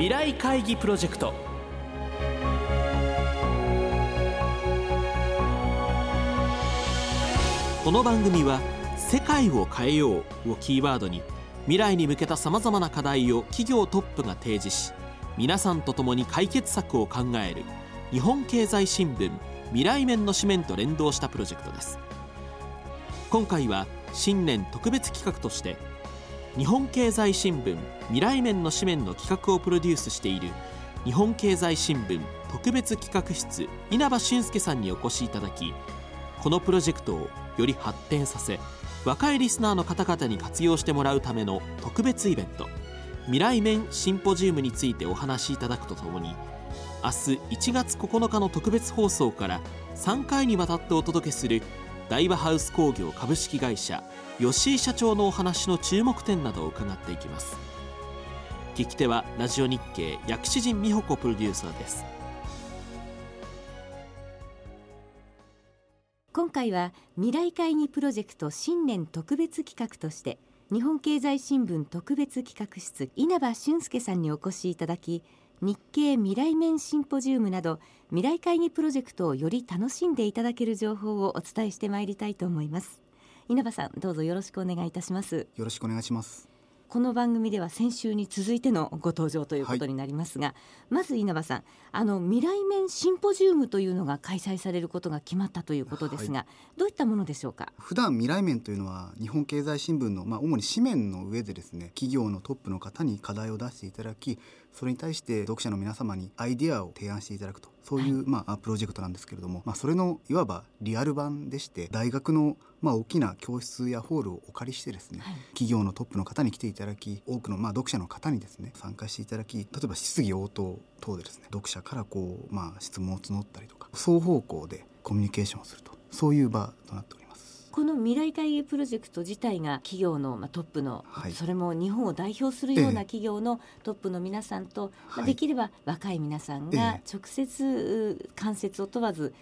未来会議プロジェクト。この番組は世界を変えようをキーワードに未来に向けたさまざまな課題を企業トップが提示し、皆さんと共に解決策を考える日本経済新聞未来面の紙面と連動したプロジェクトです。今回は新年特別企画として日本経済新聞未来面の紙面の企画をプロデュースしている日本経済新聞特別企画室稲葉俊介さんにお越しいただき、このプロジェクトをより発展させ若いリスナーの方々に活用してもらうための特別イベント未来面シンポジウムについてお話しいただくとともに、明日1月9日の特別放送から3回にわたってお届けする大和ハウス工業株式会社吉井社長のお話の注目点などを伺っていきます。聞き手はラジオ日経薬師陣美穂子プロデューサーです。今回は未来会議プロジェクト新年特別企画として日本経済新聞特別企画室稲葉俊介さんにお越しいただき、日経未来面シンポジウムなど未来会議プロジェクトをより楽しんでいただける情報をお伝えしてまいりたいと思います。稲葉さん、どうぞよろしくお願いいたします。よろしくお願いします。この番組では先週に続いてのご登場ということになりますが、はい、まず稲葉さん、未来面シンポジウムというのが開催されることが決まったということですが、はい、どういったものでしょうか。普段未来面というのは日本経済新聞の、主に紙面の上でですね、企業のトップの方に課題を出していただき、それに対して読者の皆様にアイデアを提案していただくと、そういう、プロジェクトなんですけれども、それのいわばリアル版でして、大学の大きな教室やホールをお借りしてですね、企業のトップの方に来ていただき、多くの読者の方にですね参加していただき、例えば質疑応答等でですね、読者から質問を募ったりとか、双方向でコミュニケーションをすると、そういう場となっております。この未来会議プロジェクト自体が企業のトップの、それも日本を代表するような企業のトップの皆さんと、できれば若い皆さんが直接間接を問わず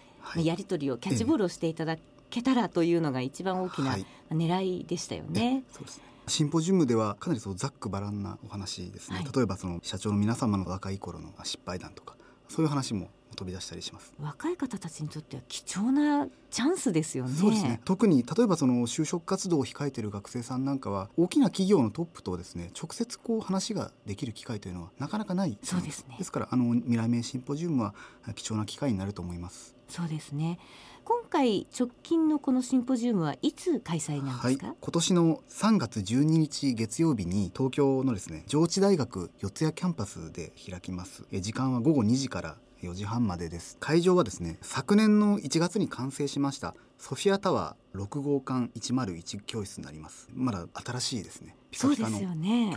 やり取りをキャッチボールをしていただけたらというのが一番大きな狙いでしたよね。そうですね。シンポジウムではかなりざっくばらんなお話ですね、例えば社長の皆様の若い頃の失敗談とか、そういう話も飛び出したりします。若い方たちにとっては貴重なチャンスですよね。そうですね。特に例えば就職活動を控えている学生さんなんかは、大きな企業のトップとですね直接話ができる機会というのはなかなかない。そうですね。ですから未来面シンポジウムは貴重な機会になると思います。そうですね。今回直近のこのシンポジウムはいつ開催なんですか。今年の3月12日月曜日に東京のですね上智大学四谷キャンパスで開きます。時間は午後2時から4時半までです。会場はですね、昨年の1月に完成しましたソフィアタワー6号館101教室になります。まだ新しいですね。ピカピカの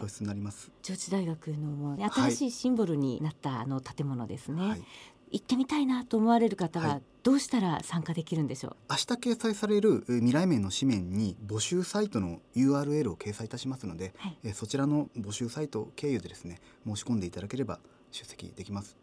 教室になります。上智大学の新しいシンボルになった建物ですね、行ってみたいなと思われる方はどうしたら参加できるんでしょう。明日掲載される未来面の紙面に募集サイトの URL を掲載いたしますので、そちらの募集サイト経由でですね申し込んでいただければ出席できます。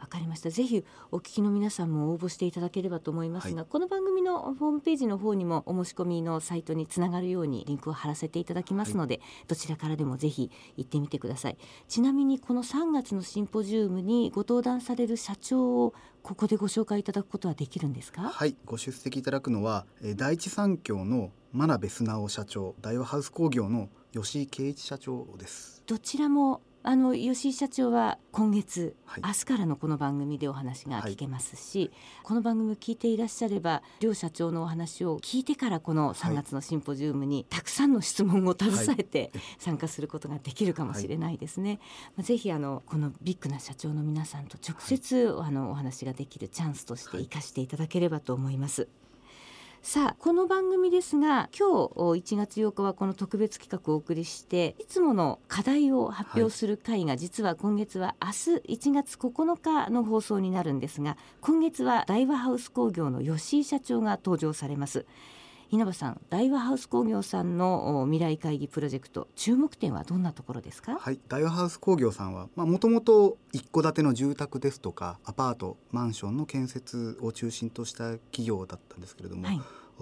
わかりました。ぜひお聞きの皆さんも応募していただければと思いますが、この番組のホームページの方にもお申し込みのサイトにつながるようにリンクを貼らせていただきますので、どちらからでもぜひ行ってみてください。ちなみにこの3月のシンポジウムにご登壇される社長をここでご紹介いただくことはできるんですか。ご出席いただくのは第一三共の真鍋直社長、大和ハウス工業の吉井圭一社長です。どちらも吉井社長は今月、明日からのこの番組でお話が聞けますし、この番組を聞いていらっしゃれば両社長のお話を聞いてからこの3月のシンポジウムにたくさんの質問を携えて参加することができるかもしれないですね、ぜひこのビッグな社長の皆さんと直接、お話ができるチャンスとして生かしていただければと思います。さあ、この番組ですが今日1月8日はこの特別企画をお送りして、いつもの課題を発表する会が実は今月は明日1月9日の放送になるんですが、今月は大和ハウス工業の吉井社長が登場されます。稲葉さん、大和ハウス工業さんの未来会議プロジェクト注目点はどんなところですか。大和ハウス工業さんはもともと一戸建ての住宅ですとかアパートマンションの建設を中心とした企業だったんですけれども、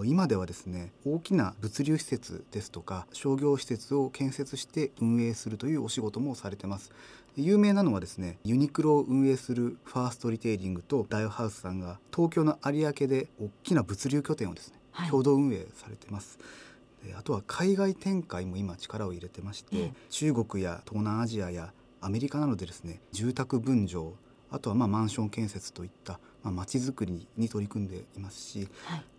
今ではですね、大きな物流施設ですとか商業施設を建設して運営するというお仕事もされてます。有名なのはですね、ユニクロを運営するファーストリテイリングとダイオハウスさんが東京の有明で大きな物流拠点をですね、共同運営されてます。で、あとは海外展開も今力を入れてまして、中国や東南アジアやアメリカなどでですね、住宅分譲、あとはマンション建設といった街づくりに取り組んでいますし、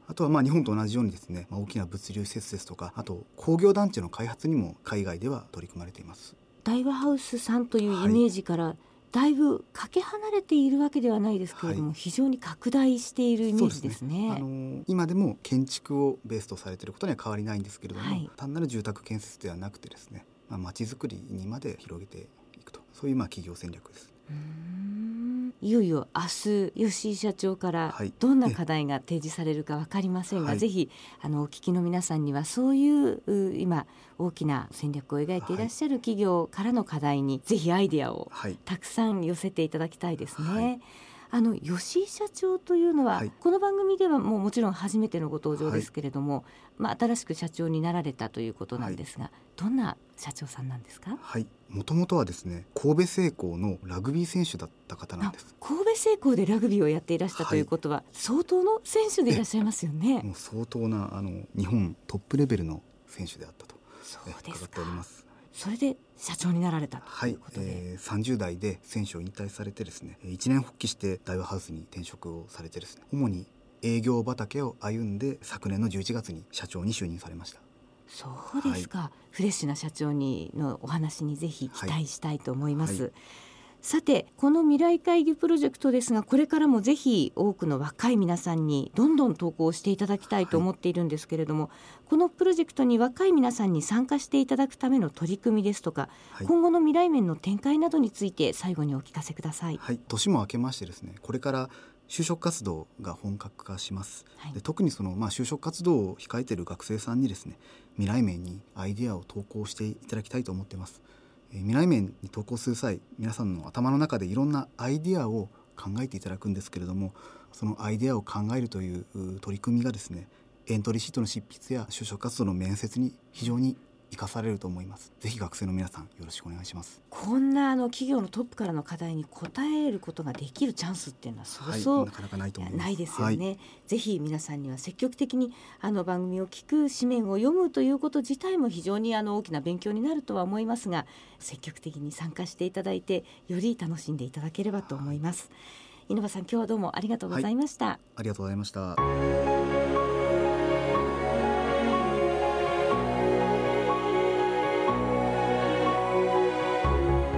あとは日本と同じようにですね、大きな物流施設ですとか、あと工業団地の開発にも海外では取り組まれています。ダイワハウスさんというイメージから、だいぶかけ離れているわけではないですけれども、非常に拡大しているイメージですね。今でも建築をベースとされていることには変わりないんですけれども、単なる住宅建設ではなくてですね、街づくりにまで広げていくと、そういう企業戦略です。いよいよ明日吉井社長からどんな課題が提示されるか分かりませんが、ぜひお聞きの皆さんにはそういう今大きな戦略を描いていらっしゃる企業からの課題にぜひアイデアをたくさん寄せていただきたいですね。吉井社長というのは、この番組ではもちろん初めてのご登場ですけれども、新しく社長になられたということなんですが、どんな社長さんなんですか？もともとはですね、神戸製鋼のラグビー選手だった方なんです。神戸製鋼でラグビーをやっていらしたということは、相当の選手でいらっしゃいますよね。もう相当な日本トップレベルの選手であったと伺っております。それで社長になられたということで、30代で選手を引退されてですね、一年発起してダイワハウスに転職をされてですね、主に営業畑を歩んで昨年の11月に社長に就任されました。そうですか、フレッシュな社長にのお話にぜひ期待したいと思います。さて、この未来会議プロジェクトですが、これからもぜひ多くの若い皆さんにどんどん投稿していただきたいと思っているんですけれども、このプロジェクトに若い皆さんに参加していただくための取り組みですとか、今後の未来面の展開などについて最後にお聞かせください。年も明けましてですね、これから就職活動が本格化します。で、特に就職活動を控えている学生さんにですね、未来面にアイデアを投稿していただきたいと思っています。未来面に投稿する際、皆さんの頭の中でいろんなアイデアを考えていただくんですけれども、そのアイデアを考えるという取り組みがですね、エントリーシートの執筆や就職活動の面接に非常に生かされると思います。ぜひ学生の皆さん、よろしくお願いします。こんな企業のトップからの課題に答えることができるチャンスっていうのはそうそうなかなかないと思います。ないですよね。ぜひ皆さんには積極的に番組を聞く、紙面を読むということ自体も非常に大きな勉強になるとは思いますが、積極的に参加していただいて、より楽しんでいただければと思います。稲葉さん、今日はどうもありがとうございました。ありがとうございました。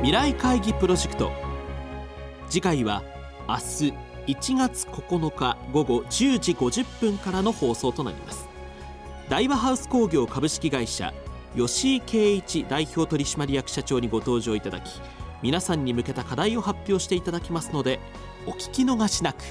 未来会議プロジェクト、次回は明日1月9日午後10時50分からの放送となります。ダイワハウス工業株式会社吉井圭一代表取締役社長にご登場いただき、皆さんに向けた課題を発表していただきますので、お聞き逃しなく。